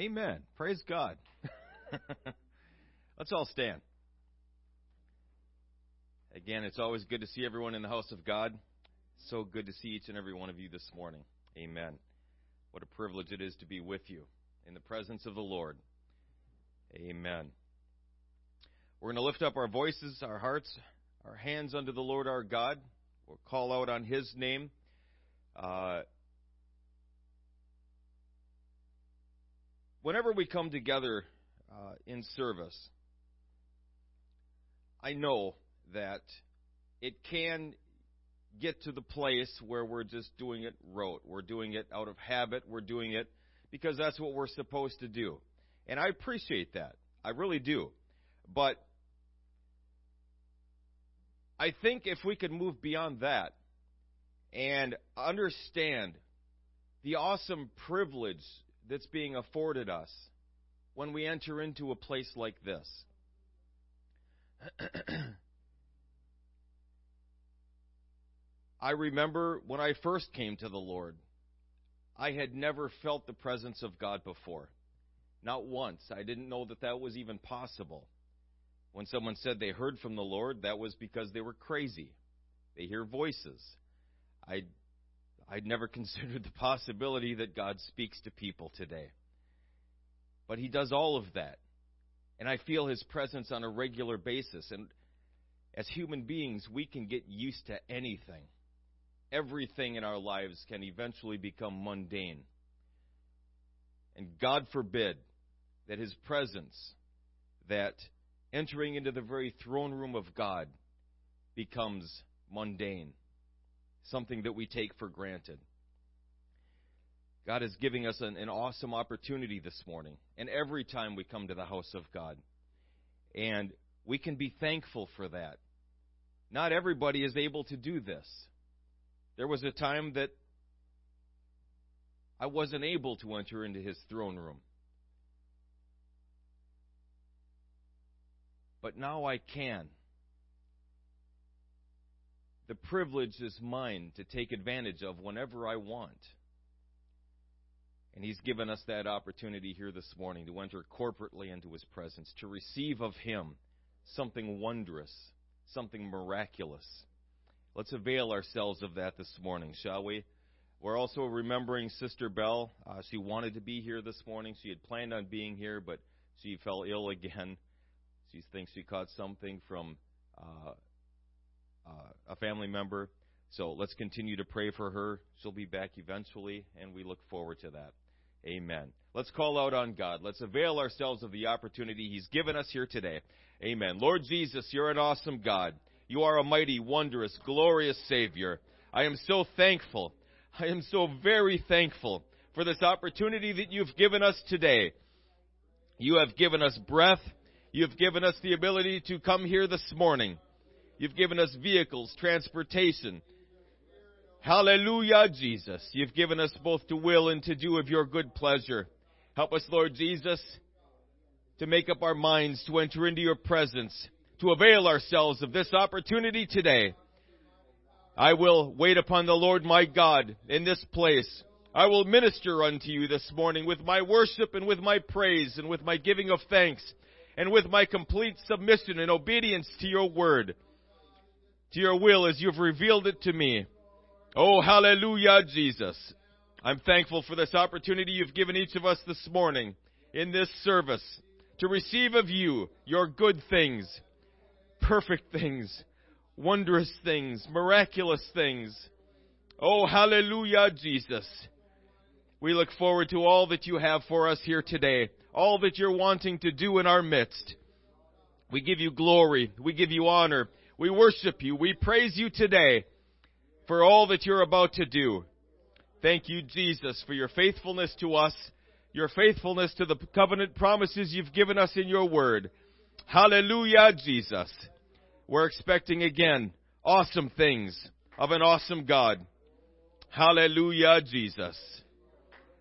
Amen. Praise God. Let's all stand. Again, it's always good to see everyone in the house of God. So good to see each and every one of you this morning. Amen. What a privilege it is to be with you in the presence of the Lord. Amen. We're going to lift up our voices, our hearts, our hands unto the Lord our God. We'll call out on His name. Whenever we come together in service, I know that it can get to the place where we're just doing it rote. We're doing it out of habit. We're doing it because that's what we're supposed to do. And I appreciate that. I really do. But I think if we could move beyond that and understand the awesome privilege that's being afforded us when we enter into a place like this. I remember when I first came to the Lord, I had never felt the presence of God before. Not once. I didn't know that that was even possible. When someone said they heard from the Lord, that was because they were crazy. They hear voices. I'd never considered the possibility that God speaks to people today. But He does all of that. And I feel His presence on a regular basis. And as human beings, we can get used to anything. Everything in our lives can eventually become mundane. And God forbid that His presence, that entering into the very throne room of God, becomes mundane. Something that we take for granted. God is giving us an awesome opportunity this morning, and every time we come to the house of God. And we can be thankful for that. Not everybody is able to do this. There was a time that I wasn't able to enter into His throne room. But now I can. The privilege is mine to take advantage of whenever I want. And He's given us that opportunity here this morning to enter corporately into His presence, to receive of Him something wondrous, something miraculous. Let's avail ourselves of that this morning, shall we? We're also remembering Sister Bell. She wanted to be here this morning. She had planned on being here, but she fell ill again. She thinks she caught something from a family member. So let's continue to pray for her. She'll be back eventually, and we look forward to that. Amen. Let's call out on God. Let's avail ourselves of the opportunity He's given us here today. Amen. Lord Jesus, You're an awesome God. You are a mighty, wondrous, glorious Savior. I am so thankful. I am so very thankful for this opportunity that You've given us today. You have given us breath. You've given us the ability to come here this morning. You've given us vehicles, transportation. Hallelujah, Jesus. You've given us both to will and to do of Your good pleasure. Help us, Lord Jesus, to make up our minds, to enter into Your presence, to avail ourselves of this opportunity today. I will wait upon the Lord my God in this place. I will minister unto You this morning with my worship and with my praise and with my giving of thanks and with my complete submission and obedience to Your word. To Your will as You've revealed it to me. Oh, hallelujah, Jesus. I'm thankful for this opportunity You've given each of us this morning in this service to receive of You Your good things, perfect things, wondrous things, miraculous things. Oh, hallelujah, Jesus. We look forward to all that You have for us here today, all that You're wanting to do in our midst. We give You glory. We give You honor. We worship You. We praise You today for all that You're about to do. Thank You, Jesus, for Your faithfulness to us, Your faithfulness to the covenant promises You've given us in Your word. Hallelujah, Jesus. We're expecting again awesome things of an awesome God. Hallelujah, Jesus.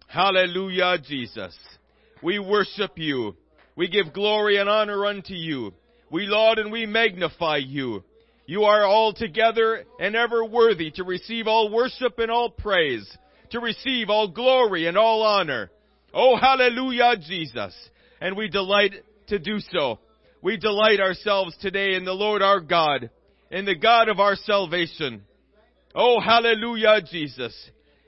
Hallelujah, Jesus. We worship You. We give glory and honor unto You. We laud and we magnify You. You are altogether and ever worthy to receive all worship and all praise, to receive all glory and all honor. Oh, hallelujah, Jesus. And we delight to do so. We delight ourselves today in the Lord our God, in the God of our salvation. Oh, hallelujah, Jesus.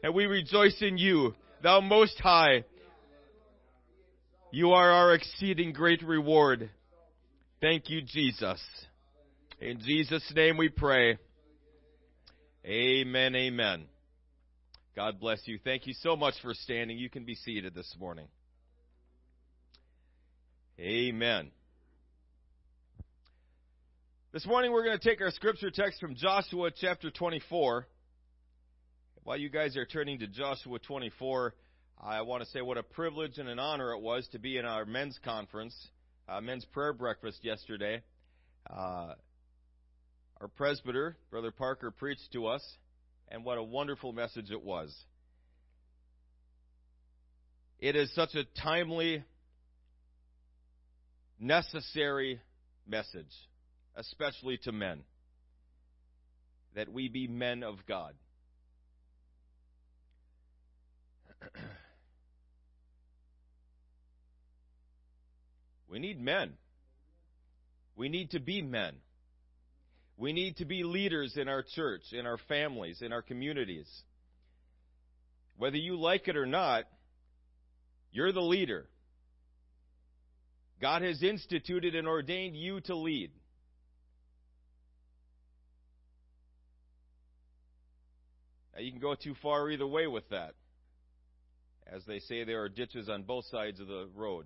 And we rejoice in you, thou Most High. You are our exceeding great reward. Thank you, Jesus. In Jesus' name we pray. Amen, amen. God bless you. Thank you so much for standing. You can be seated this morning. Amen. This morning we're going to take our scripture text from Joshua chapter 24. While you guys are turning to Joshua 24, I want to say what a privilege and an honor it was to be in our men's conference, men's prayer breakfast yesterday. Our presbyter, Brother Parker, preached to us, and what a wonderful message it was. It is such a timely, necessary message, especially to men, that we be men of God. We need men. We need to be men. We need to be leaders in our church, in our families, in our communities. Whether you like it or not, you're the leader. God has instituted and ordained you to lead. Now, you can go too far either way with that. As they say, there are ditches on both sides of the road.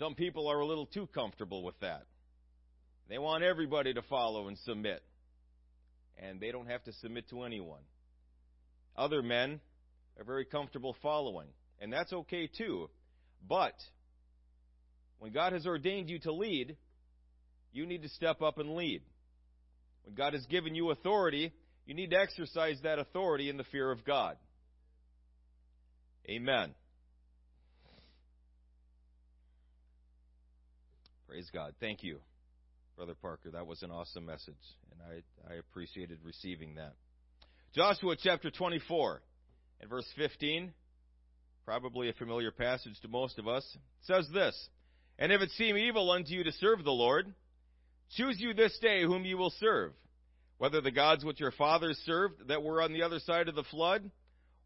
Some people are a little too comfortable with that. They want everybody to follow and submit. And they don't have to submit to anyone. Other men are very comfortable following. And that's okay too. But when God has ordained you to lead, you need to step up and lead. When God has given you authority, you need to exercise that authority in the fear of God. Amen. Praise God. Thank you, Brother Parker. That was an awesome message, and I appreciated receiving that. Joshua chapter 24 and verse 15, probably a familiar passage to most of us, says this, "And if it seem evil unto you to serve the Lord, choose you this day whom you will serve, whether the gods which your fathers served that were on the other side of the flood,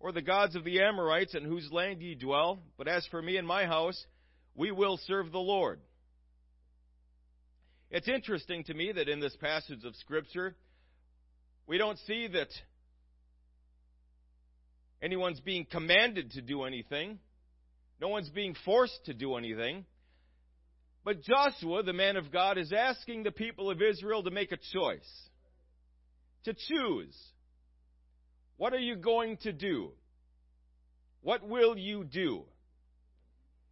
or the gods of the Amorites in whose land ye dwell. But as for me and my house, we will serve the Lord." It's interesting to me that in this passage of Scripture, we don't see that anyone's being commanded to do anything. No one's being forced to do anything. But Joshua, the man of God, is asking the people of Israel to make a choice. To choose. What are you going to do? What will you do?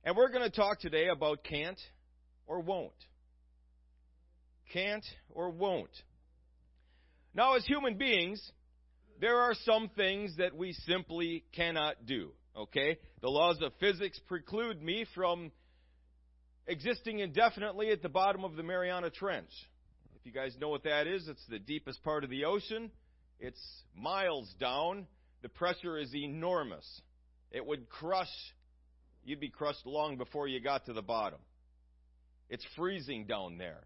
And we're going to talk today about can't or won't. Can't or won't. Now, as human beings, there are some things that we simply cannot do, okay? The laws of physics preclude me from existing indefinitely at the bottom of the Mariana Trench. If you guys know what that is, it's the deepest part of the ocean. It's miles down. The pressure is enormous. It would crush. You'd be crushed long before you got to the bottom. It's freezing down there.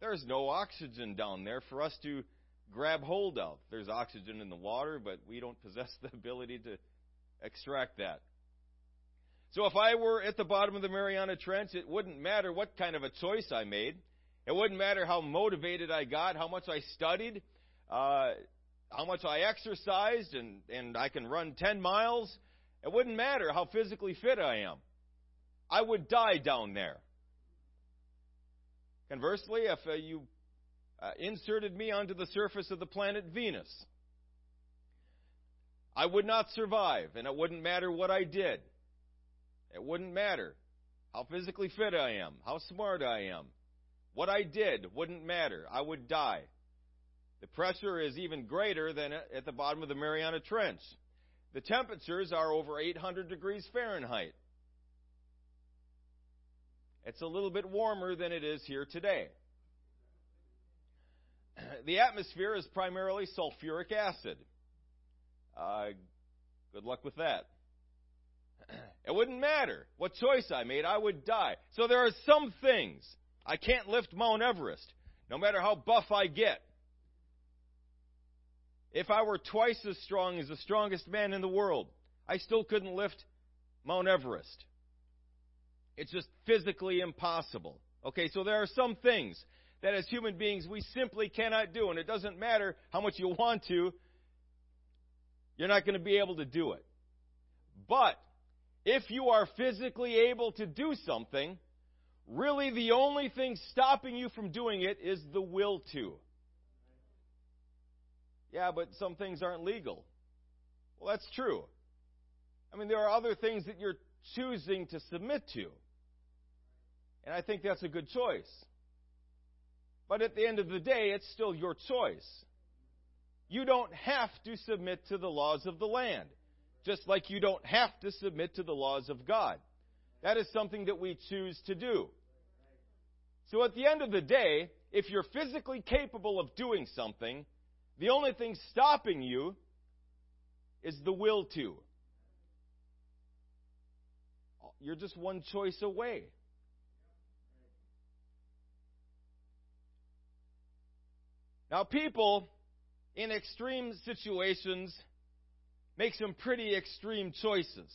There's no oxygen down there for us to grab hold of. There's oxygen in the water, but we don't possess the ability to extract that. So if I were at the bottom of the Mariana Trench, it wouldn't matter what kind of a choice I made. It wouldn't matter how motivated I got, how much I studied, how much I exercised, and I can run 10 miles. It wouldn't matter how physically fit I am. I would die down there. Conversely, if you inserted me onto the surface of the planet Venus, I would not survive, and it wouldn't matter what I did. It wouldn't matter how physically fit I am, how smart I am. What I did wouldn't matter. I would die. The pressure is even greater than at the bottom of the Mariana Trench. The temperatures are over 800 degrees Fahrenheit. It's a little bit warmer than it is here today. The atmosphere is primarily sulfuric acid. Good luck with that. It wouldn't matter what choice I made. I would die. So there are some things. I can't lift Mount Everest, no matter how buff I get. If I were twice as strong as the strongest man in the world, I still couldn't lift Mount Everest. It's just physically impossible. Okay, so there are some things that as human beings we simply cannot do, and it doesn't matter how much you want to, you're not going to be able to do it. But if you are physically able to do something, really the only thing stopping you from doing it is the will to. Yeah, but some things aren't legal. Well, that's true. I mean, there are other things that you're choosing to submit to. And I think that's a good choice. But at the end of the day, it's still your choice. You don't have to submit to the laws of the land, just like you don't have to submit to the laws of God. That is something that we choose to do. So at the end of the day, if you're physically capable of doing something, the only thing stopping you is the will to. You're just one choice away. Now, people in extreme situations make some pretty extreme choices.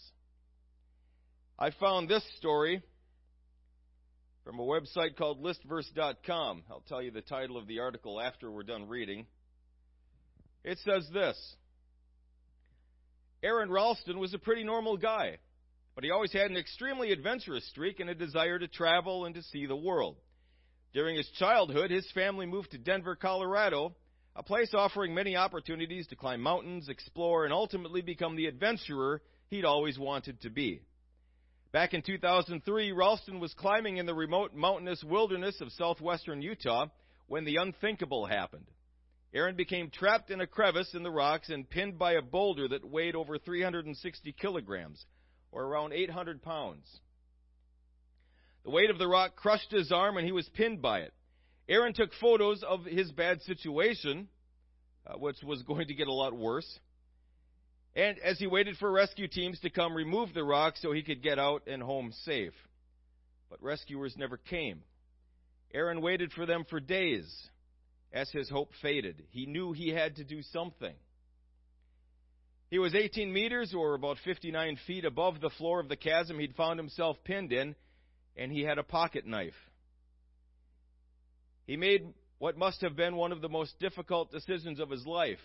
I found this story from a website called listverse.com. I'll tell you the title of the article after we're done reading. It says this: Aaron Ralston was a pretty normal guy, but he always had an extremely adventurous streak and a desire to travel and to see the world. During his childhood, his family moved to Denver, Colorado, a place offering many opportunities to climb mountains, explore, and ultimately become the adventurer he'd always wanted to be. Back in 2003, Ralston was climbing in the remote mountainous wilderness of southwestern Utah when the unthinkable happened. Aaron became trapped in a crevice in the rocks and pinned by a boulder that weighed over 360 kilograms, or around 800 pounds. The weight of the rock crushed his arm and he was pinned by it. Aaron took photos of his bad situation, which was going to get a lot worse, and as he waited for rescue teams to come remove the rock so he could get out and home safe. But rescuers never came. Aaron waited for them for days as his hope faded. He knew he had to do something. He was 18 meters, or about 59 feet, above the floor of the chasm he'd found himself pinned in, and he had a pocket knife. He made what must have been one of the most difficult decisions of his life,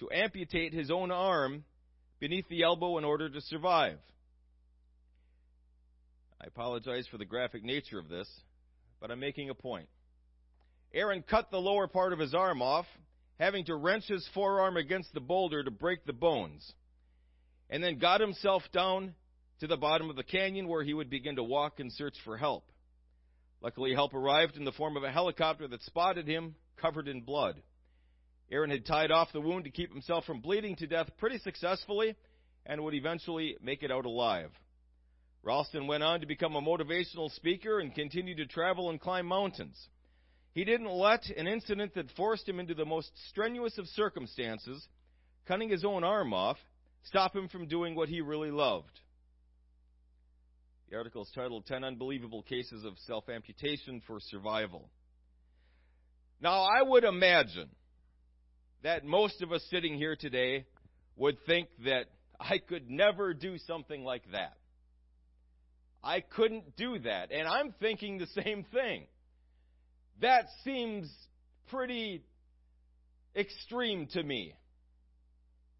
to amputate his own arm beneath the elbow in order to survive. I apologize for the graphic nature of this, but I'm making a point. Aaron cut the lower part of his arm off, having to wrench his forearm against the boulder to break the bones, and then got himself down to the bottom of the canyon where he would begin to walk and search for help. Luckily, help arrived in the form of a helicopter that spotted him, covered in blood. Aaron had tied off the wound to keep himself from bleeding to death pretty successfully and would eventually make it out alive. Ralston went on to become a motivational speaker and continued to travel and climb mountains. He didn't let an incident that forced him into the most strenuous of circumstances, cutting his own arm off, stop him from doing what he really loved. The article is titled 10 Unbelievable Cases of Self-Amputation for Survival. Now, I would imagine that most of us sitting here today would think that I could never do something like that. I couldn't do that, and I'm thinking the same thing. That seems pretty extreme to me.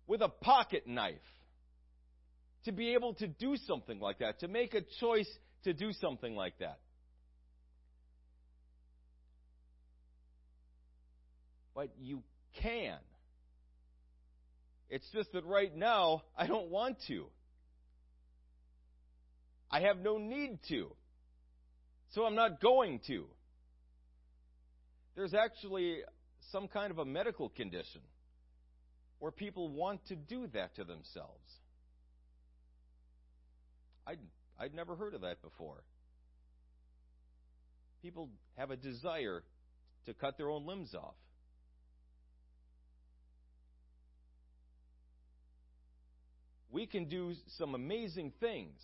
With a pocket knife, to be able to do something like that, to make a choice to do something like that. But you can. It's just that right now, I don't want to. I have no need to. So I'm not going to. There's actually some kind of a medical condition where people want to do that to themselves. I'd never heard of that before. People have a desire to cut their own limbs off. We can do some amazing things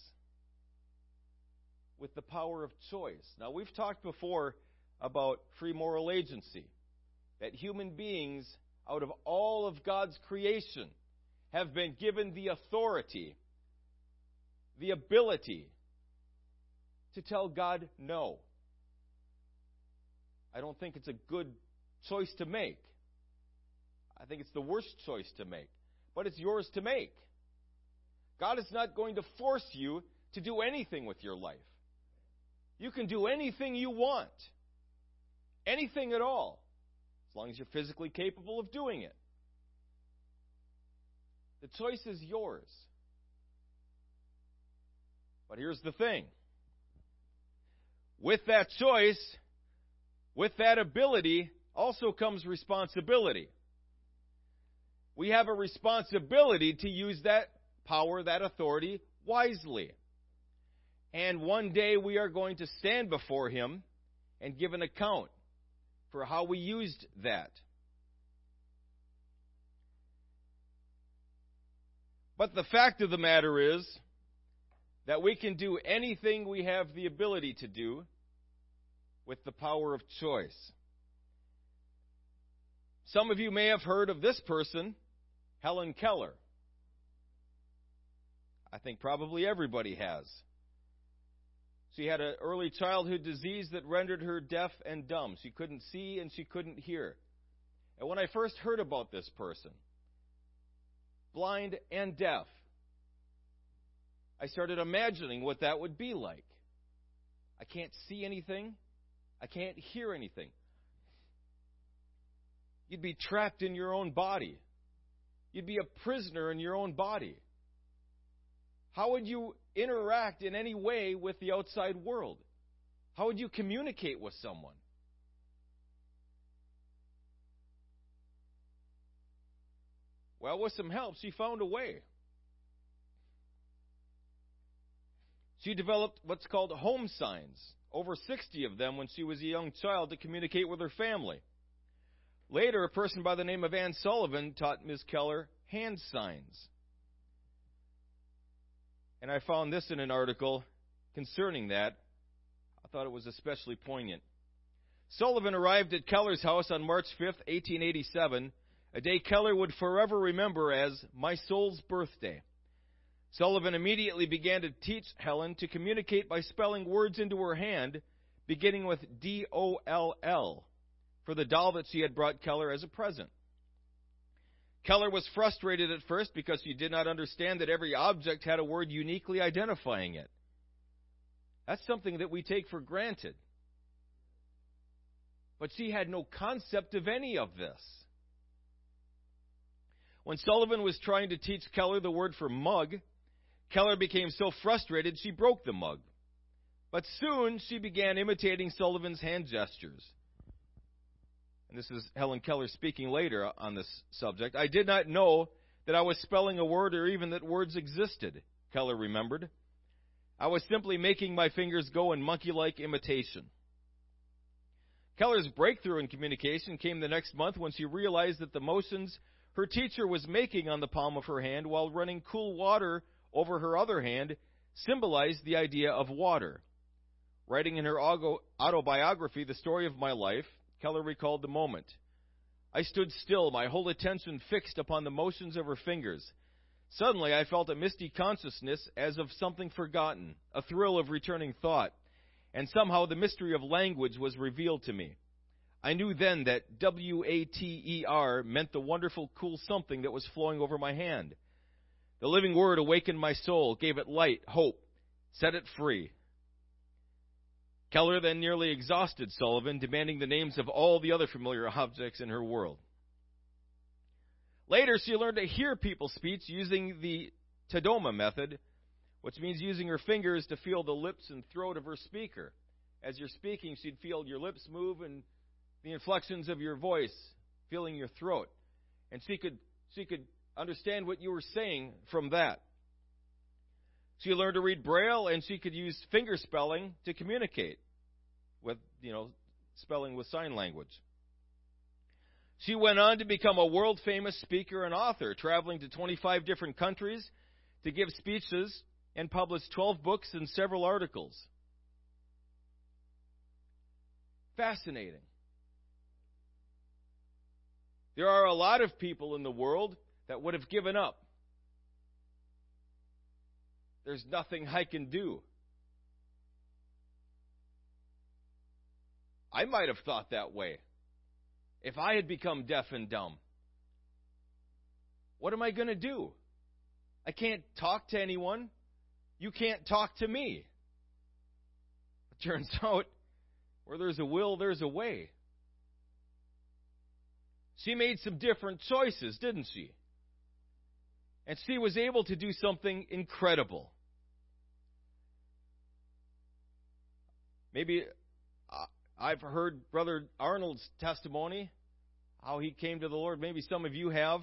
with the power of choice. Now, we've talked before about free moral agency, that human beings, out of all of God's creation, have been given the authority, the ability to tell God no. I don't think it's a good choice to make. I think it's the worst choice to make. But it's yours to make. God is not going to force you to do anything with your life. You can do anything you want. Anything at all. As long as you're physically capable of doing it. The choice is yours. But here's the thing. With that choice, with that ability, also comes responsibility. We have a responsibility to use that power, that authority, wisely. And one day we are going to stand before Him and give an account for how we used that. But the fact of the matter is that we can do anything we have the ability to do with the power of choice. Some of you may have heard of this person, Helen Keller. I think probably everybody has. She had an early childhood disease that rendered her deaf and dumb. She couldn't see and she couldn't hear. And when I first heard about this person, blind and deaf, I started imagining what that would be like. I can't see anything. I can't hear anything. You'd be trapped in your own body. You'd be a prisoner in your own body. How would you interact in any way with the outside world? How would you communicate with someone? Well, with some help, she found a way. She developed what's called home signs, over 60 of them when she was a young child, to communicate with her family. Later, a person by the name of Ann Sullivan taught Ms. Keller hand signs. And I found this in an article concerning that. I thought it was especially poignant. Sullivan arrived at Keller's house on March 5th, 1887, a day Keller would forever remember as my soul's birthday. Sullivan immediately began to teach Helen to communicate by spelling words into her hand, beginning with D-O-L-L. For the doll that she had brought Keller as a present. Keller was frustrated at first because she did not understand that every object had a word uniquely identifying it. That's something that we take for granted. But she had no concept of any of this. When Sullivan was trying to teach Keller the word for mug, Keller became so frustrated she broke the mug. But soon she began imitating Sullivan's hand gestures. And this is Helen Keller speaking later on this subject. I did not know that I was spelling a word or even that words existed, Keller remembered. I was simply making my fingers go in monkey-like imitation. Keller's breakthrough in communication came the next month when she realized that the motions her teacher was making on the palm of her hand while running cool water over her other hand symbolized the idea of water. Writing in her autobiography, The Story of My Life, Keller recalled the moment. I stood still, my whole attention fixed upon the motions of her fingers. Suddenly I felt a misty consciousness as of something forgotten, a thrill of returning thought, and somehow the mystery of language was revealed to me. I knew then that W-A-T-E-R meant the wonderful cool something that was flowing over my hand. The living word awakened my soul, gave it light, hope, set it free. Keller then nearly exhausted Sullivan, demanding the names of all the other familiar objects in her world. Later, she learned to hear people's speech using the Tadoma method, which means using her fingers to feel the lips and throat of her speaker. As you're speaking, she'd feel your lips move and the inflections of your voice, feeling your throat. And she could understand what you were saying from that. She learned to read Braille, and she could use finger spelling to communicate with, spelling with sign language. She went on to become a world-famous speaker and author, traveling to 25 different countries to give speeches and published 12 books and several articles. Fascinating. There are a lot of people in the world that would have given up. There's nothing I can do. I might have thought that way. If I had become deaf and dumb, what am I going to do? I can't talk to anyone. You can't talk to me. It turns out, where there's a will, there's a way. She made some different choices, didn't she? And she was able to do something incredible. Maybe I've heard Brother Arnold's testimony, how he came to the Lord. Maybe some of you have.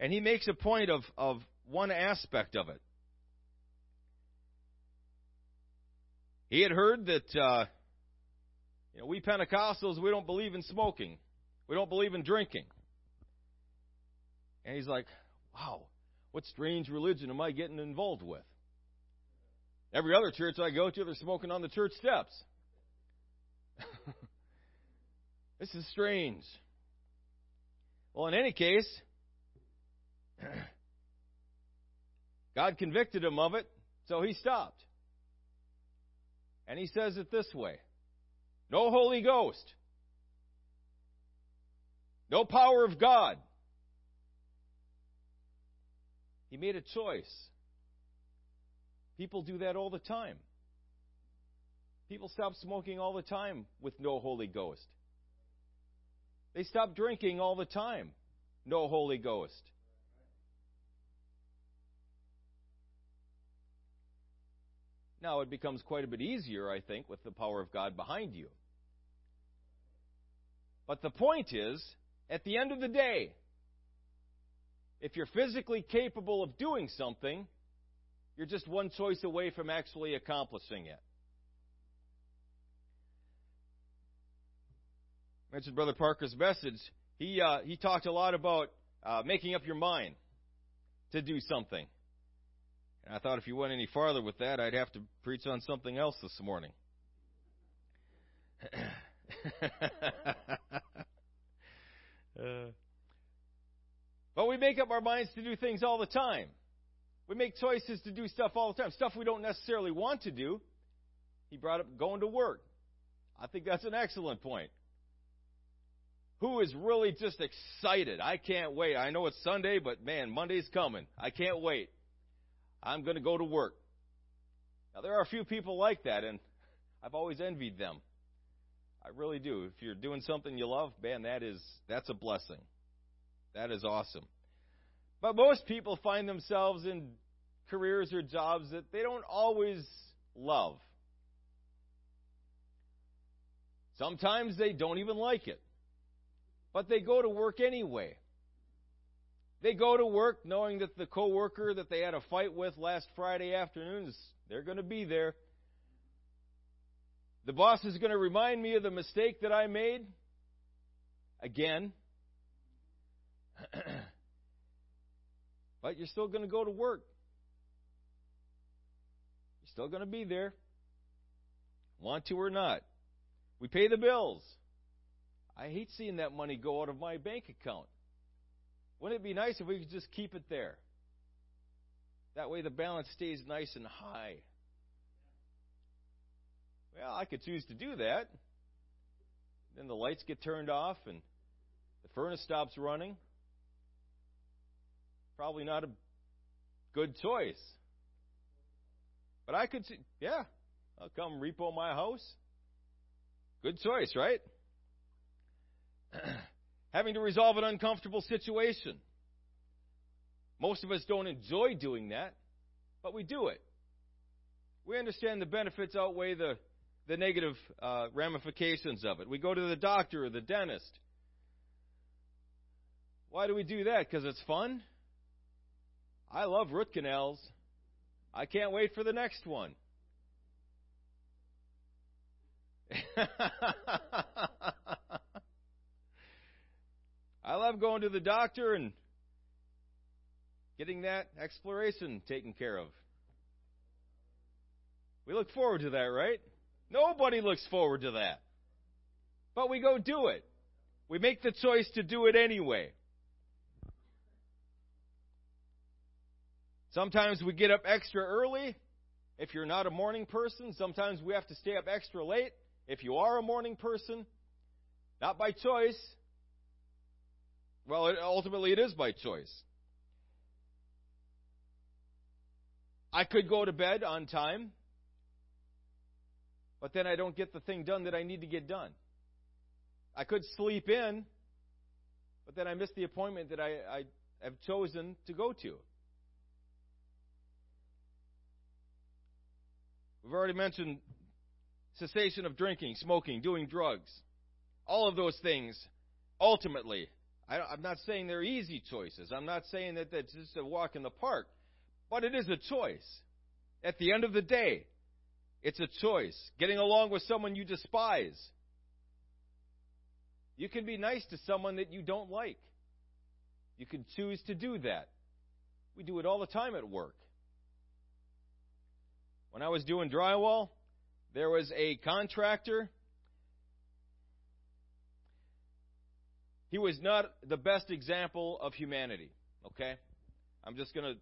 And he makes a point of one aspect of it. He had heard that, we Pentecostals, we don't believe in smoking. We don't believe in drinking. And he's like, wow, what strange religion am I getting involved with? Every other church I go to, they're smoking on the church steps. This is strange. Well, in any case, God convicted him of it, so he stopped. And he says it this way: no Holy Ghost, no power of God. He made a choice. People do that all the time. People stop smoking all the time with no Holy Ghost. They stop drinking all the time. No Holy Ghost. Now it becomes quite a bit easier, I think, with the power of God behind you. But the point is, at the end of the day, if you're physically capable of doing something, you're just one choice away from actually accomplishing it. I mentioned Brother Parker's message. He talked a lot about making up your mind to do something. And I thought if you went any farther with that, I'd have to preach on something else this morning. But we make up our minds to do things all the time. We make choices to do stuff all the time, stuff we don't necessarily want to do. He brought up going to work. I think that's an excellent point. Who is really just excited? I can't wait. I know it's Sunday, but man, Monday's coming. I can't wait. I'm going to go to work. Now, there are a few people like that, and I've always envied them. I really do. If you're doing something you love, man, that's a blessing. That is awesome. But most people find themselves in careers or jobs that they don't always love. Sometimes they don't even like it. But they go to work anyway. They go to work knowing that the coworker that they had a fight with last Friday afternoon, they're going to be there. The boss is going to remind me of the mistake that I made again. But you're still going to go to work. You're still going to be there, want to or not. We pay the bills. I hate seeing that money go out of my bank account. Wouldn't it be nice if we could just keep it there? That way the balance stays nice and high. Well, I could choose to do that. Then the lights get turned off and the furnace stops running. Probably not a good choice. But I could see, yeah, I'll come repo my house. Good choice, right? Having to resolve an uncomfortable situation. Most of us don't enjoy doing that, but we do it. We understand the benefits outweigh the negative ramifications of it. We go to the doctor or the dentist. Why do we do that? Because it's fun? I love root canals. I can't wait for the next one. I love going to the doctor and getting that exploration taken care of. We look forward to that, right? Nobody looks forward to that. But we go do it. We make the choice to do it anyway. Sometimes we get up extra early if you're not a morning person. Sometimes we have to stay up extra late if you are a morning person. Not by choice. Well, ultimately it is by choice. I could go to bed on time, but then I don't get the thing done that I need to get done. I could sleep in, but then I miss the appointment that I have chosen to go to. We've already mentioned cessation of drinking, smoking, doing drugs. All of those things, ultimately, I'm not saying they're easy choices. I'm not saying that that's just a walk in the park. But it is a choice. At the end of the day, it's a choice. Getting along with someone you despise. You can be nice to someone that you don't like. You can choose to do that. We do it all the time at work. When I was doing drywall, there was a contractor. He was not the best example of humanity, okay? I'm just going to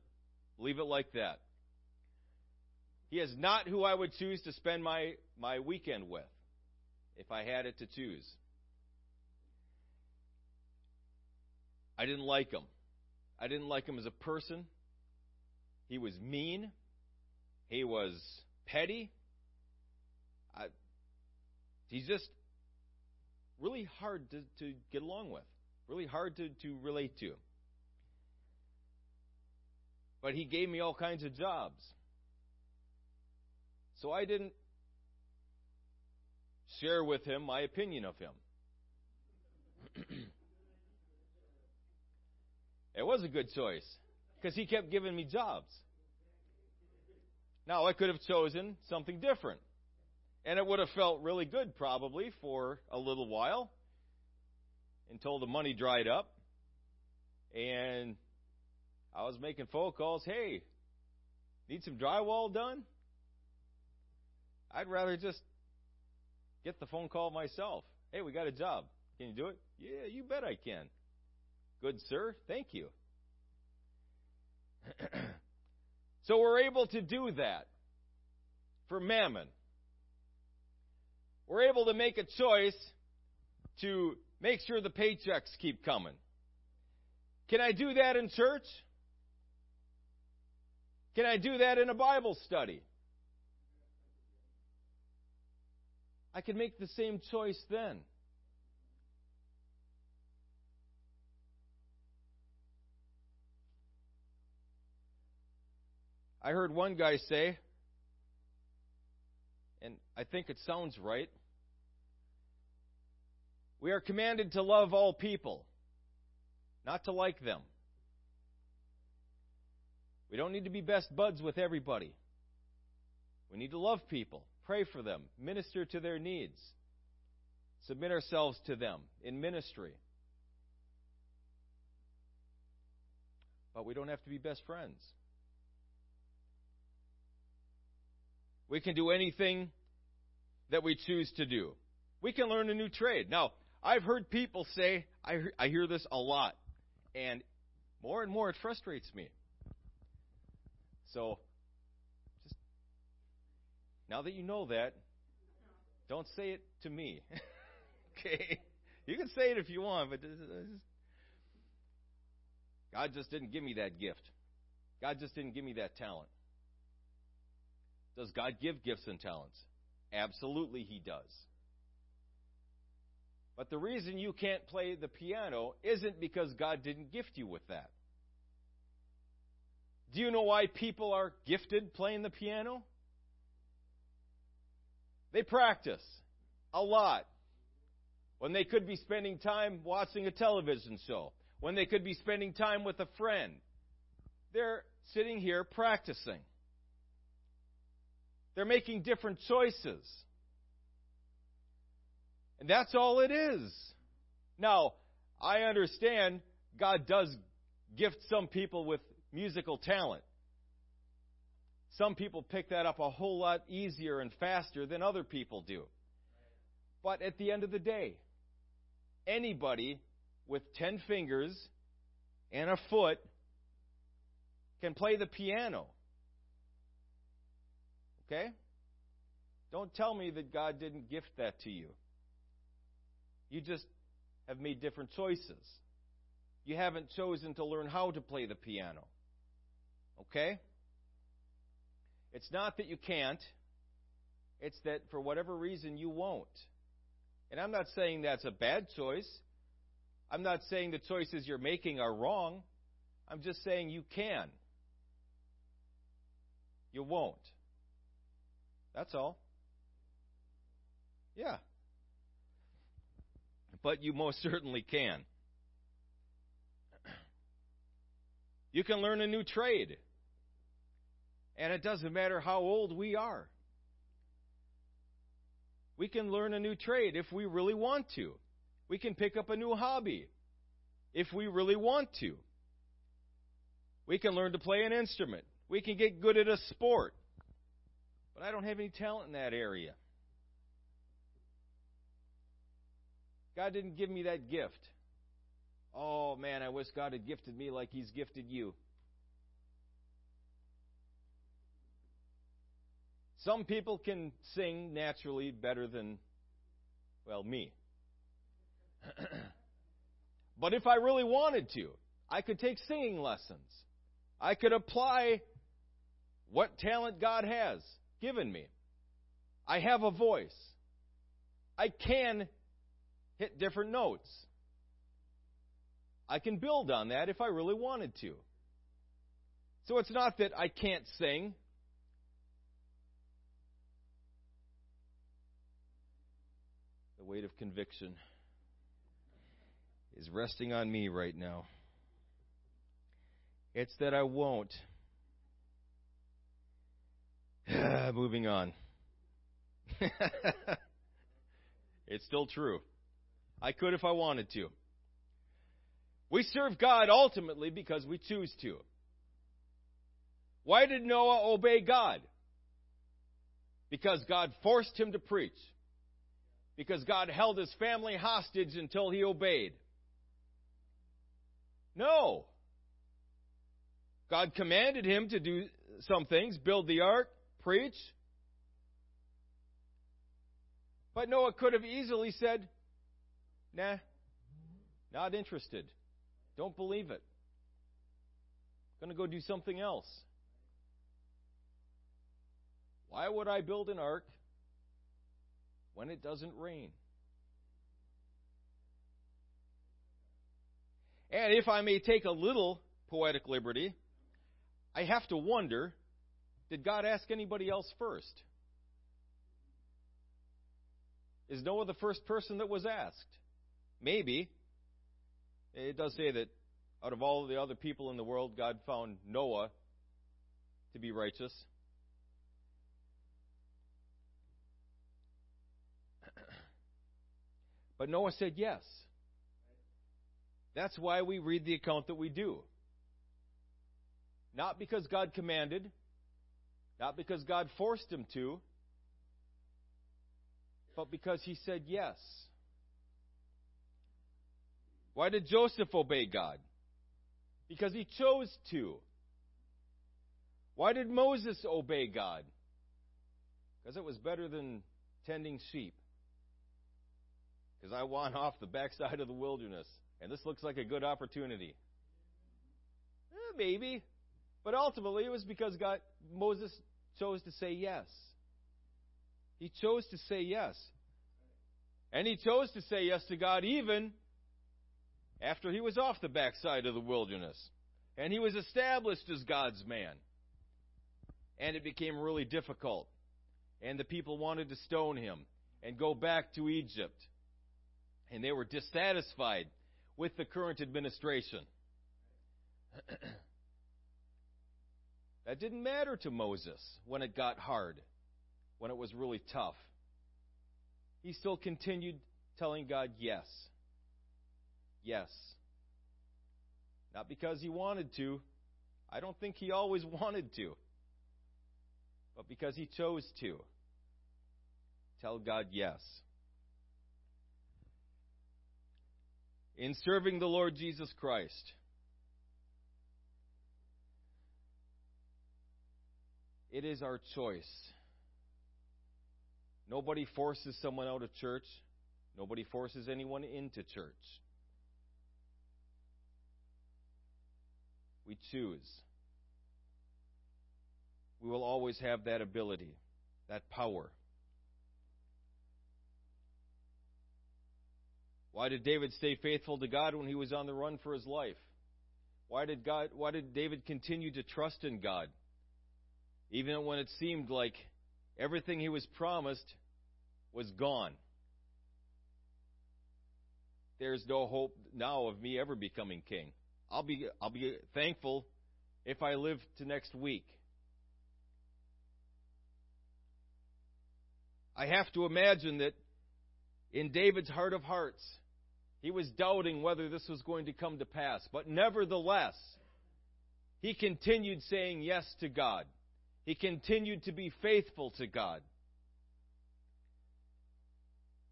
leave it like that. He is not who I would choose to spend my weekend with if I had it to choose. I didn't like him. I didn't like him as a person. He was mean. He was petty. He's just really hard to get along with, really hard to relate to. But he gave me all kinds of jobs. So I didn't share with him my opinion of him. It was a good choice because he kept giving me jobs. Now, I could have chosen something different. And it would have felt really good probably for a little while until the money dried up. And I was making phone calls, hey, need some drywall done? I'd rather just get the phone call myself. Hey, we got a job. Can you do it? Yeah, you bet I can. Good, sir. Thank you. So we're able to do that for mammon. We're able to make a choice to make sure the paychecks keep coming. Can I do that in church? Can I do that in a Bible study? I can make the same choice then. I heard one guy say, and I think it sounds right, we are commanded to love all people, not to like them. We don't need to be best buds with everybody. We need to love people, pray for them, minister to their needs, submit ourselves to them in ministry. But we don't have to be best friends. We can do anything that we choose to do. We can learn a new trade. Now, I've heard people say, I hear this a lot, and more it frustrates me. So, just now that you know that, don't say it to me. Okay? You can say it if you want, but God just didn't give me that gift. God just didn't give me that talent. Does God give gifts and talents? Absolutely He does. But the reason you can't play the piano isn't because God didn't gift you with that. Do you know why people are gifted playing the piano? They practice a lot when they could be spending time watching a television show, when they could be spending time with a friend. They're sitting here practicing. They're making different choices. And that's all it is. Now, I understand God does gift some people with musical talent. Some people pick that up a whole lot easier and faster than other people do. But at the end of the day, anybody with 10 fingers and a foot can play the piano. Okay? Don't tell me that God didn't gift that to you. You just have made different choices. You haven't chosen to learn how to play the piano. Okay? It's not that you can't. It's that for whatever reason you won't. And I'm not saying that's a bad choice. I'm not saying the choices you're making are wrong. I'm just saying you can. You won't. That's all. Yeah. But you most certainly can. You can learn a new trade. And it doesn't matter how old we are. We can learn a new trade if we really want to. We can pick up a new hobby if we really want to. We can learn to play an instrument. We can get good at a sport. But I don't have any talent in that area. God didn't give me that gift. Oh, man, I wish God had gifted me like He's gifted you. Some people can sing naturally better than, well, me. But if I really wanted to, I could take singing lessons. I could apply what talent God has given me. I have a voice. I can hit different notes. I can build on that if I really wanted to. So it's not that I can't sing. Weight of conviction is resting on me right now. It's that I won't. Moving on. It's still true. I could if I wanted to. We serve God ultimately because we choose to. Why did Noah obey God? Because God forced him to preach. Because God held his family hostage until he obeyed. No. God commanded him to do some things, build the ark, preach. But Noah could have easily said, nah, not interested. Don't believe it. I'm going to go do something else. Why would I build an ark when it doesn't rain? And if I may take a little poetic liberty, I have to wonder, did God ask anybody else first? Is Noah the first person that was asked? Maybe. It does say that out of all the other people in the world, God found Noah to be righteous. But Noah said yes. That's why we read the account that we do. Not because God commanded, not because God forced him to, but because he said yes. Why did Joseph obey God? Because he chose to. Why did Moses obey God? Because it was better than tending sheep. Because I want off the backside of the wilderness. And this looks like a good opportunity. Maybe. But ultimately it was because Moses chose to say yes. He chose to say yes. And he chose to say yes to God even after he was off the backside of the wilderness. And he was established as God's man. And it became really difficult. And the people wanted to stone him and go back to Egypt. And they were dissatisfied with the current administration. That didn't matter to Moses when it got hard, when it was really tough. He still continued telling God yes. Yes. Not because he wanted to, I don't think he always wanted to, but because he chose to. Tell God yes. In serving the Lord Jesus Christ, it is our choice. Nobody forces someone out of church. Nobody forces anyone into church. We choose. We will always have that ability, that power. Why did David stay faithful to God when he was on the run for his life? Why did David continue to trust in God? Even when it seemed like everything he was promised was gone. There's no hope now of me ever becoming king. I'll be thankful if I live to next week. I have to imagine that in David's heart of hearts, he was doubting whether this was going to come to pass. But nevertheless, he continued saying yes to God. He continued to be faithful to God.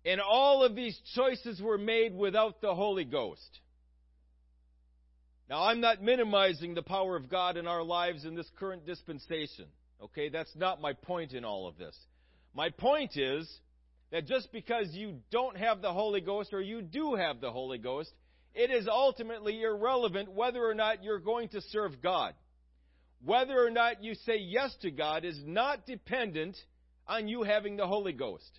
And all of these choices were made without the Holy Ghost. Now, I'm not minimizing the power of God in our lives in this current dispensation. Okay, that's not my point in all of this. My point is that just because you don't have the Holy Ghost or you do have the Holy Ghost, it is ultimately irrelevant whether or not you're going to serve God. Whether or not you say yes to God is not dependent on you having the Holy Ghost.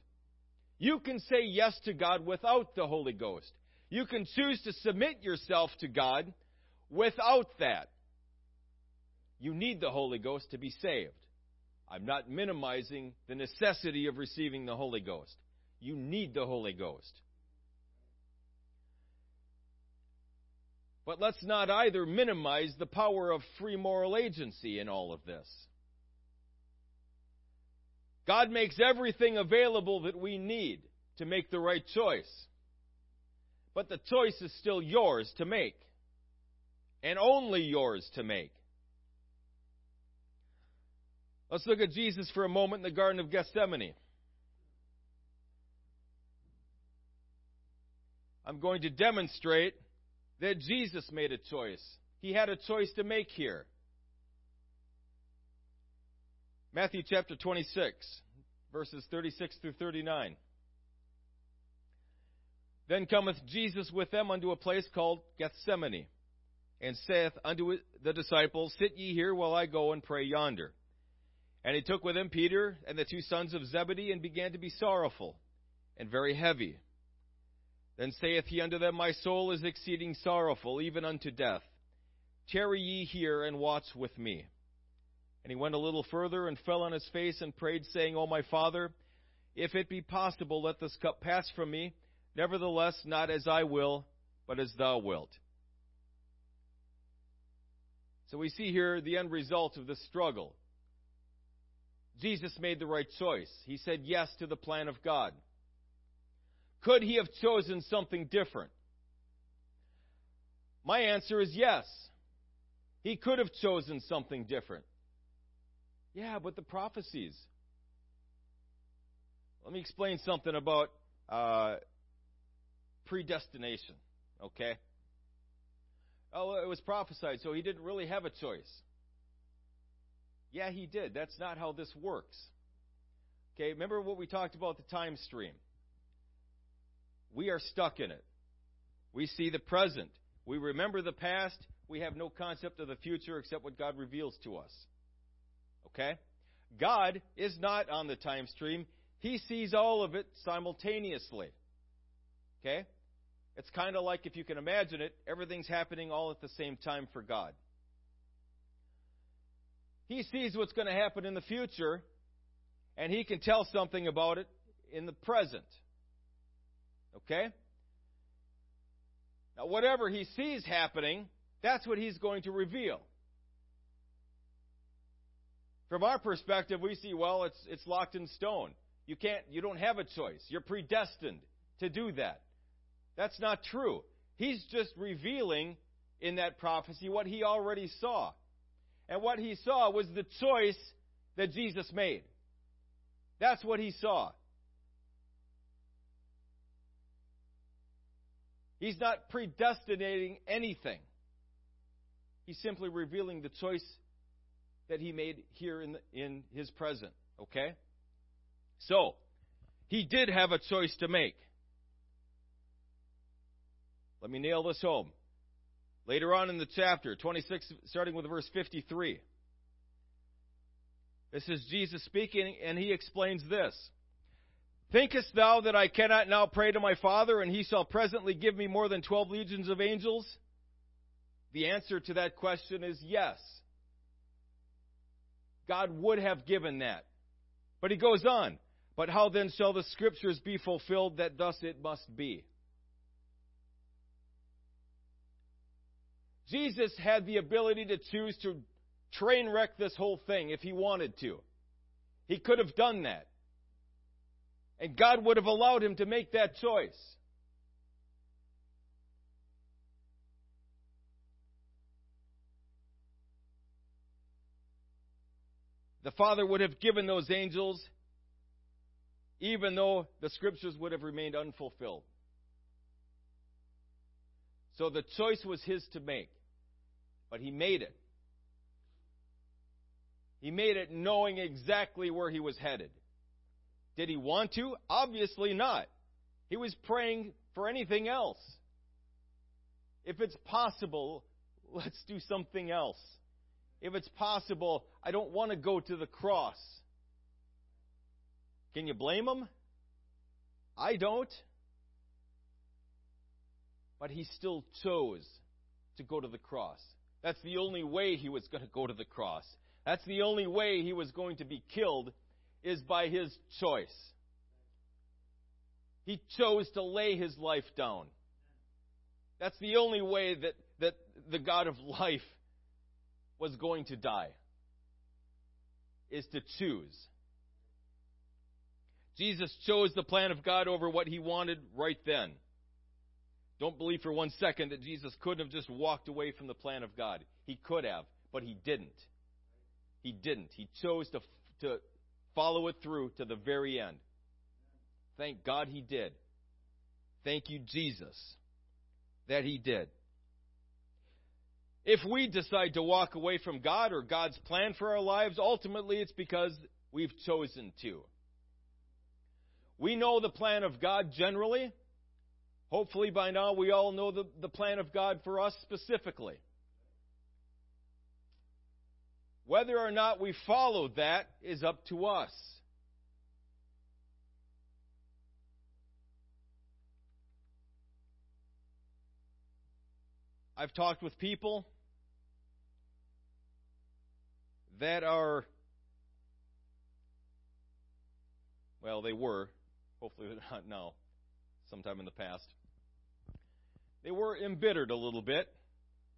You can say yes to God without the Holy Ghost. You can choose to submit yourself to God without that. You need the Holy Ghost to be saved. I'm not minimizing the necessity of receiving the Holy Ghost. You need the Holy Ghost. But let's not either minimize the power of free moral agency in all of this. God makes everything available that we need to make the right choice. But the choice is still yours to make, and only yours to make. Let's look at Jesus for a moment in the Garden of Gethsemane. I'm going to demonstrate that Jesus made a choice. He had a choice to make here. Matthew chapter 26, verses 36 through 39. Then cometh Jesus with them unto a place called Gethsemane, and saith unto the disciples, Sit ye here while I go and pray yonder. And he took with him Peter and the two sons of Zebedee, and began to be sorrowful and very heavy. Then saith he unto them, My soul is exceeding sorrowful, even unto death. Tarry ye here, and watch with me. And he went a little further, and fell on his face, and prayed, saying, O my Father, if it be possible, let this cup pass from me. Nevertheless, not as I will, but as thou wilt. So we see here the end result of this struggle. Jesus made the right choice. He said yes to the plan of God. Could he have chosen something different? My answer is yes. He could have chosen something different. Yeah, but the prophecies. Let me explain something about predestination, okay? Oh, it was prophesied, so he didn't really have a choice. Yeah, he did. That's not how this works. Okay, remember what we talked about, the time stream. We are stuck in it. We see the present. We remember the past. We have no concept of the future except what God reveals to us. Okay? God is not on the time stream. He sees all of it simultaneously. Okay? It's kind of like, if you can imagine it, everything's happening all at the same time for God. He sees what's going to happen in the future, and he can tell something about it in the present. Okay? Now, whatever he sees happening, that's what he's going to reveal. From our perspective, we see, well, it's locked in stone. You don't have a choice. You're predestined to do that. That's not true. He's just revealing in that prophecy what he already saw. And what he saw was the choice that Jesus made. That's what he saw. He's not predestinating anything. He's simply revealing the choice that he made here in his present. Okay? So, he did have a choice to make. Let me nail this home. Later on in the chapter, 26, starting with verse 53. This is Jesus speaking, and he explains this. Thinkest thou that I cannot now pray to my Father, and he shall presently give me more than 12 legions of angels? The answer to that question is yes. God would have given that. But he goes on. But how then shall the Scriptures be fulfilled that thus it must be? Jesus had the ability to choose to train wreck this whole thing if he wanted to. He could have done that. And God would have allowed him to make that choice. The Father would have given those angels, even though the Scriptures would have remained unfulfilled. So the choice was his to make. But he made it. He made it knowing exactly where he was headed. Did he want to? Obviously not. He was praying for anything else. If it's possible, let's do something else. If it's possible, I don't want to go to the cross. Can you blame him? I don't. But he still chose to go to the cross. That's the only way he was going to go to the cross. That's the only way he was going to be killed, is by his choice. He chose to lay his life down. That's the only way that the God of life was going to die, is to choose. Jesus chose the plan of God over what he wanted right then. Don't believe for one second that Jesus couldn't have just walked away from the plan of God. He could have, but he didn't. He didn't. He chose to follow it through to the very end. Thank God he did. Thank you, Jesus, that he did. If we decide to walk away from God or God's plan for our lives, ultimately it's because we've chosen to. We know the plan of God generally. Hopefully by now we all know the plan of God for us specifically. Whether or not we follow that is up to us. I've talked with people that are, well, they were, hopefully they're not now, sometime in the past. They were embittered a little bit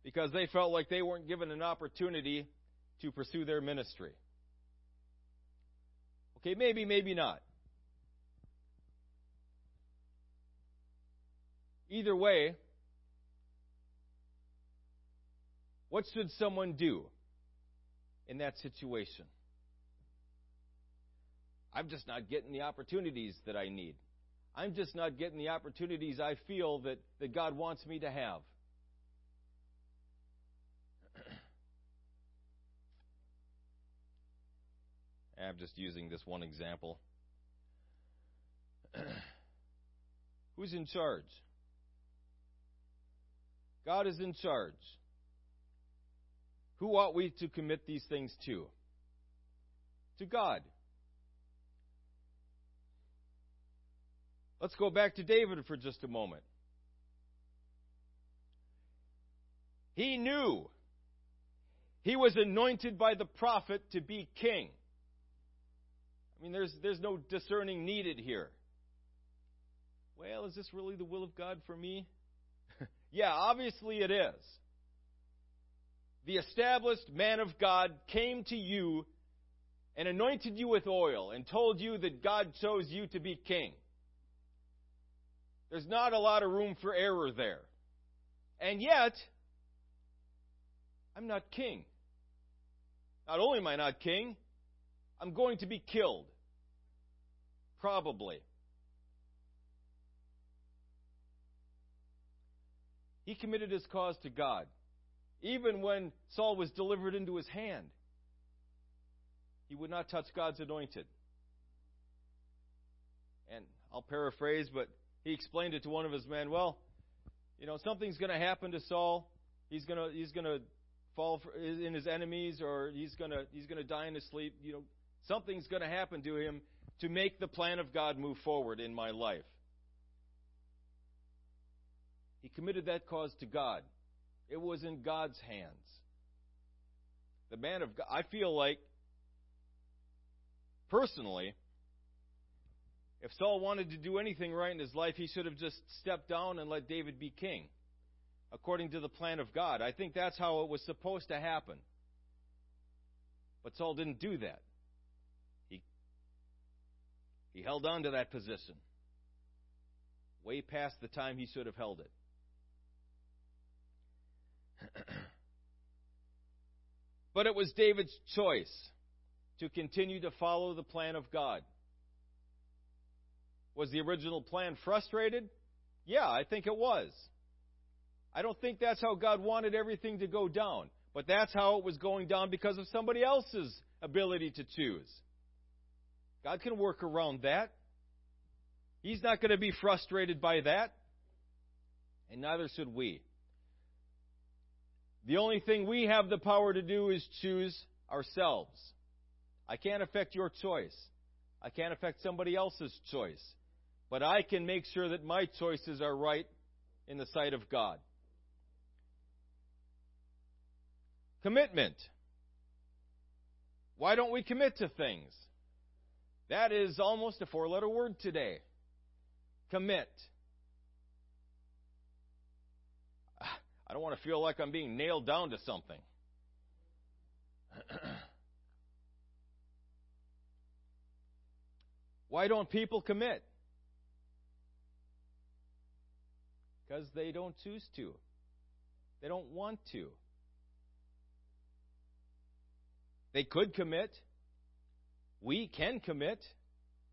because they felt like they weren't given an opportunity to pursue their ministry. Okay, maybe, maybe not. Either way, what should someone do in that situation? I'm just not getting the opportunities that I need. I'm just not getting the opportunities I feel that God wants me to have. I'm just using this one example. Who's in charge? God is in charge. Who ought we to commit these things to? To God. Let's go back to David for just a moment. He knew he was anointed by the prophet to be king. I mean, there's no discerning needed here. Well, is this really the will of God for me? Yeah, obviously it is. The established man of God came to you and anointed you with oil and told you that God chose you to be king. There's not a lot of room for error there. And yet, I'm not king. Not only am I not king, I'm going to be killed. Probably. He committed his cause to God, even when Saul was delivered into his hand. He would not touch God's anointed. And I'll paraphrase, but he explained it to one of his men. Well, you know, something's going to happen to Saul. He's going to fall in his enemies, or he's going to die in his sleep. You know, something's going to happen to him to make the plan of God move forward in my life. He committed that cause to God. It was in God's hands. The man of God, I feel like, personally, if Saul wanted to do anything right in his life, he should have just stepped down and let David be king, according to the plan of God. I think that's how it was supposed to happen. But Saul didn't do that. He held on to that position way past the time he should have held it. But it was David's choice to continue to follow the plan of God. Was the original plan frustrated? Yeah, I think it was. I don't think that's how God wanted everything to go down, but that's how it was going down because of somebody else's ability to choose. God can work around that. He's not going to be frustrated by that, and neither should we. The only thing we have the power to do is choose ourselves. I can't affect your choice. I can't affect somebody else's choice. But I can make sure that my choices are right in the sight of God. Commitment. Why don't we commit to things? That is almost a four-letter word today. Commit. I don't want to feel like I'm being nailed down to something. Why don't people commit? Because they don't choose to. They don't want to. They could commit. We can commit.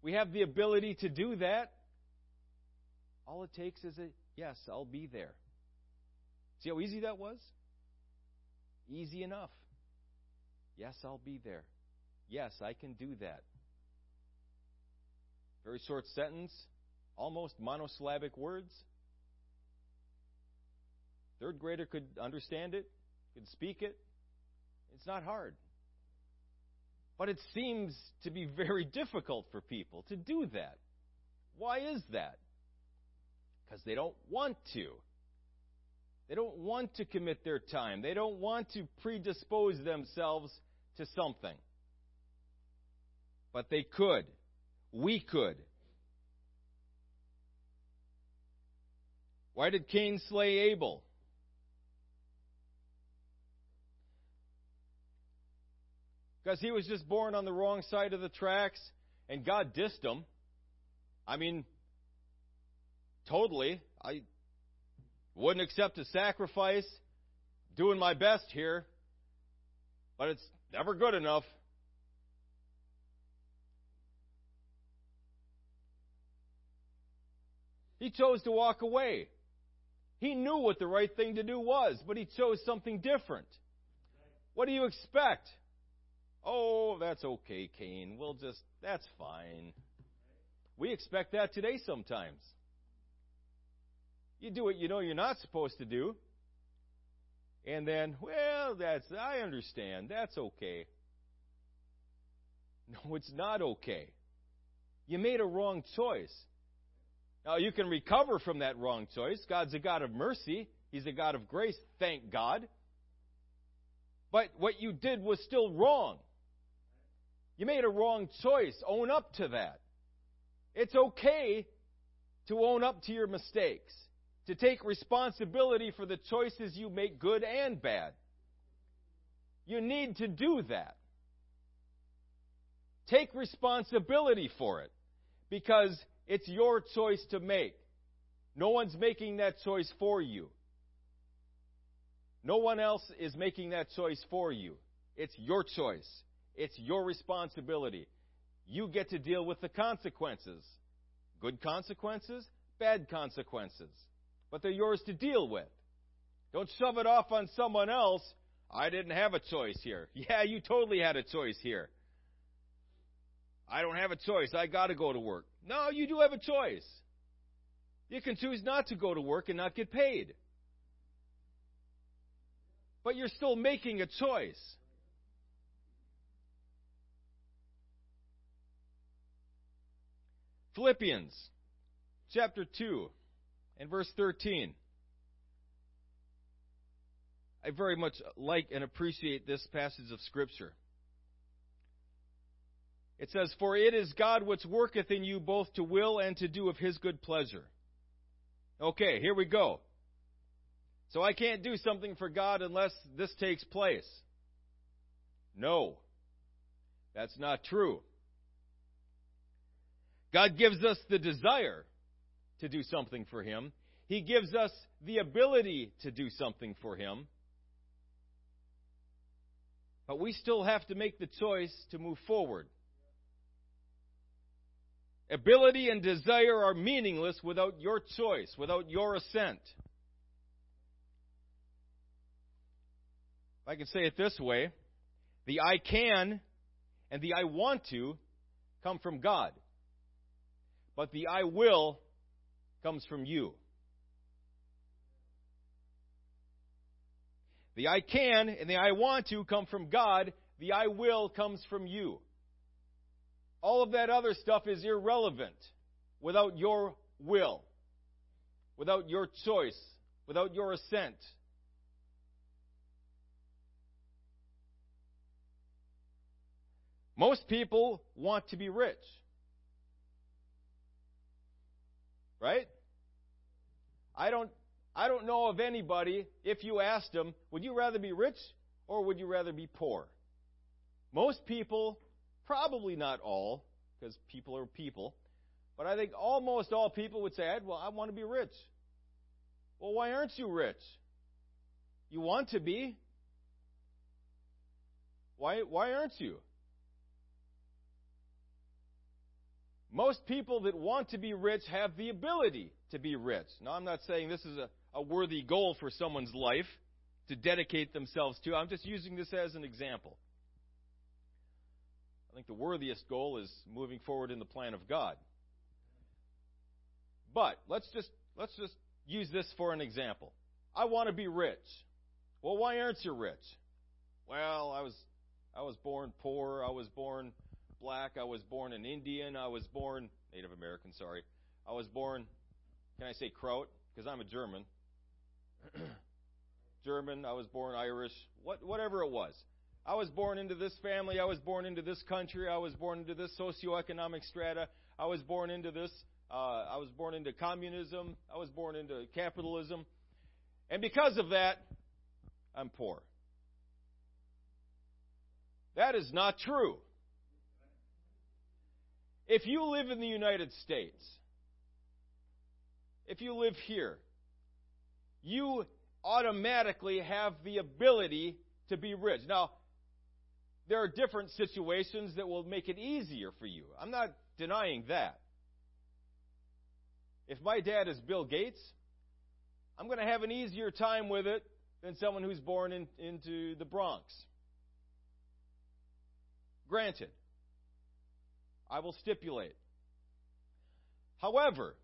We have the ability to do that. All it takes is a, yes, I'll be there. See how easy that was? Easy enough. Yes, I'll be there. Yes, I can do that. Very short sentence, almost monosyllabic words. Third grader could understand it, could speak it. It's not hard. But it seems to be very difficult for people to do that. Why is that? Because they don't want to. They don't want to commit their time. They don't want to predispose themselves to something. But they could. We could. Why did Cain slay Abel? Because he was just born on the wrong side of the tracks, and God dissed him. I mean, totally. I wouldn't accept a sacrifice, doing my best here, but it's never good enough. He chose to walk away. He knew what the right thing to do was, but he chose something different. What do you expect? Oh, that's okay, Cain. We'll just, that's fine. We expect that today sometimes. You do what you know you're not supposed to do. And then, well, that's, I understand. That's okay. No, it's not okay. You made a wrong choice. Now, you can recover from that wrong choice. God's a God of mercy. He's a God of grace, thank God. But what you did was still wrong. You made a wrong choice. Own up to that. It's okay to own up to your mistakes, to take responsibility for the choices you make, good and bad. You need to do that. Take responsibility for it, because it's your choice to make. No one's making that choice for you. No one else is making that choice for you. It's your choice. It's your responsibility. You get to deal with the consequences. Good consequences, bad consequences. But they're yours to deal with. Don't shove it off on someone else. I didn't have a choice here. Yeah, you totally had a choice here. I don't have a choice. I got to go to work. No, you do have a choice. You can choose not to go to work and not get paid. But you're still making a choice. Philippians chapter 2 and verse 13. I very much like and appreciate this passage of Scripture. It says, "For it is God which worketh in you both to will and to do of his good pleasure." Okay, here we go. So I can't do something for God unless this takes place. No, that's not true. God gives us the desire to do something for him. He gives us the ability to do something for him. But we still have to make the choice to move forward. Ability and desire are meaningless without your choice, without your assent. If I can say it this way, the I can and the I want to come from God, but the I will comes from you. The I can and the I want to come from God, the I will comes from you. All of that other stuff is irrelevant without your will, without your choice, without your assent. Most people want to be rich, right? I don't know of anybody, if you asked them, would you rather be rich or would you rather be poor? Most people, probably not all, because people are people, but I think almost all people would say, well, I want to be rich. Well, why aren't you rich? You want to be. Why aren't you? Most people that want to be rich have the ability to be rich. Now, I'm not saying this is a worthy goal for someone's life to dedicate themselves to. I'm just using this as an example. I think the worthiest goal is moving forward in the plan of God. But let's just use this for an example. I want to be rich. Well, why aren't you rich? Well, I was born poor. I was born black. I was born an Indian. I was born Native American. Sorry, I was born. Can I say Kraut? Because I'm a German. German. I was born Irish. Whatever it was. I was born into this family, I was born into this country, I was born into this socioeconomic strata, I was born into this, I was born into communism, I was born into capitalism, and because of that, I'm poor. That is not true. If you live in the United States, if you live here, you automatically have the ability to be rich. Now, there are different situations that will make it easier for you. I'm not denying that. If my dad is Bill Gates, I'm going to have an easier time with it than someone who's born into the Bronx. Granted, I will stipulate. However,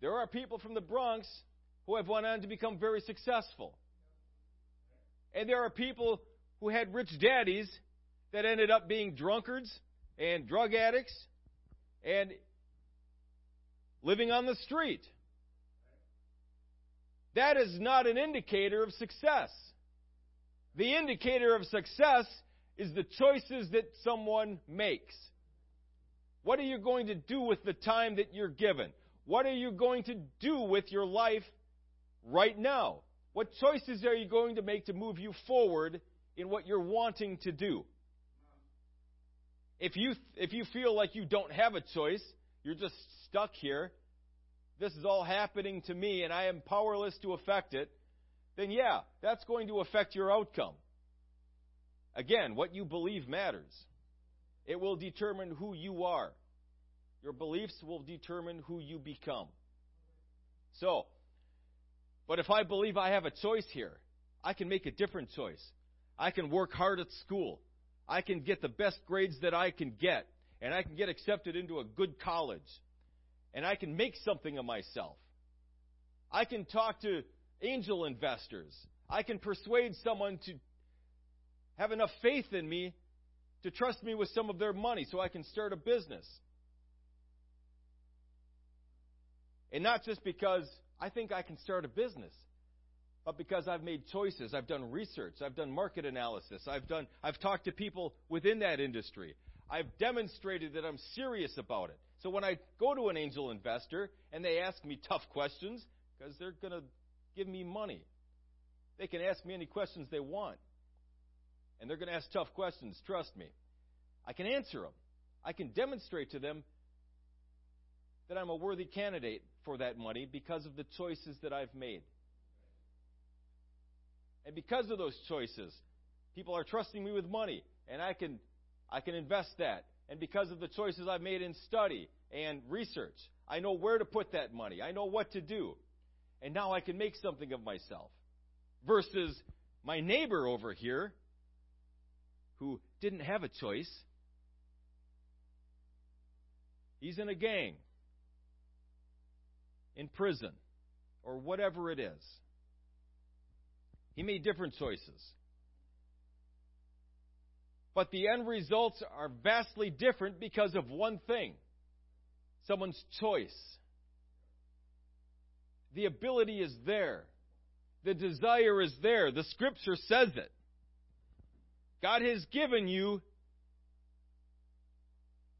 there are people from the Bronx who have went on to become very successful. And there are people who had rich daddies that ended up being drunkards and drug addicts and living on the street. That is not an indicator of success. The indicator of success is the choices that someone makes. What are you going to do with the time that you're given? What are you going to do with your life right now? What choices are you going to make to move you forward in what you're wanting to do? If you feel like you don't have a choice, you're just stuck here, this is all happening to me and I am powerless to affect it, then yeah, that's going to affect your outcome. Again, what you believe matters. It will determine who you are. Your beliefs will determine who you become. So, but if I believe I have a choice here, I can make a different choice. I can work hard at school. I can get the best grades that I can get, and I can get accepted into a good college, and I can make something of myself. I can talk to angel investors. I can persuade someone to have enough faith in me to trust me with some of their money so I can start a business. And not just because I think I can start a business, but because I've made choices, I've done research, I've done market analysis, I've talked to people within that industry. I've demonstrated that I'm serious about it. So when I go to an angel investor and they ask me tough questions, because they're going to give me money, they can ask me any questions they want. And they're going to ask tough questions, trust me. I can answer them. I can demonstrate to them that I'm a worthy candidate for that money because of the choices that I've made. And because of those choices, people are trusting me with money, and I can invest that. And because of the choices I've made in study and research, I know where to put that money. I know what to do. And now I can make something of myself. Versus my neighbor over here, who didn't have a choice. He's in a gang, in prison, or whatever it is. He made different choices. But the end results are vastly different because of one thing: someone's choice. The ability is there. The desire is there. The Scripture says it. God has given you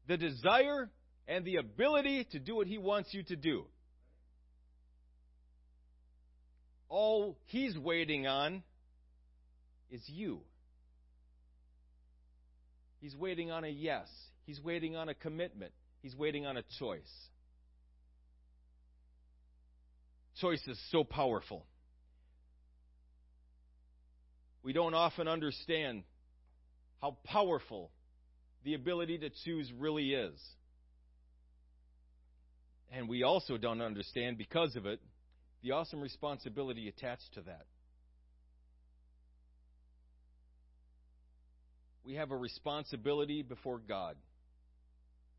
the desire and the ability to do what He wants you to do. All He's waiting on is you. He's waiting on a yes. He's waiting on a commitment. He's waiting on a choice. Choice is so powerful. We don't often understand how powerful the ability to choose really is. And we also don't understand, because of it, the awesome responsibility attached to that. We have a responsibility before God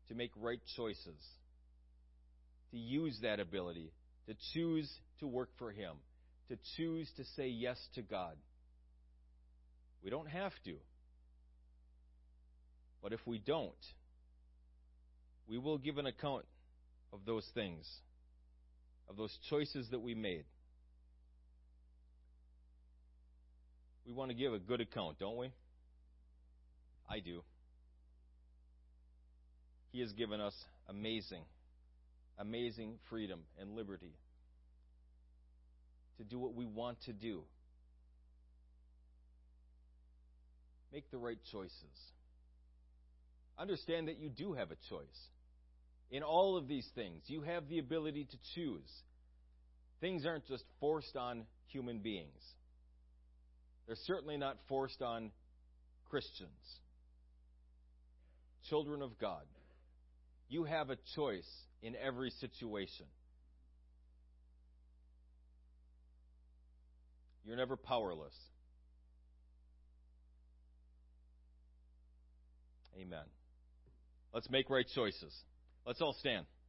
to make right choices, to use that ability, to choose to work for Him, to choose to say yes to God. We don't have to. But if we don't, we will give an account of those things, of those choices that we made. We want to give a good account, don't we? I do. He has given us amazing, amazing freedom and liberty to do what we want to do. Make the right choices. Understand that you do have a choice. In all of these things, you have the ability to choose. Things aren't just forced on human beings. They're certainly not forced on Christians, children of God. You have a choice in every situation. You're never powerless. Amen. Let's make right choices. Let's all stand.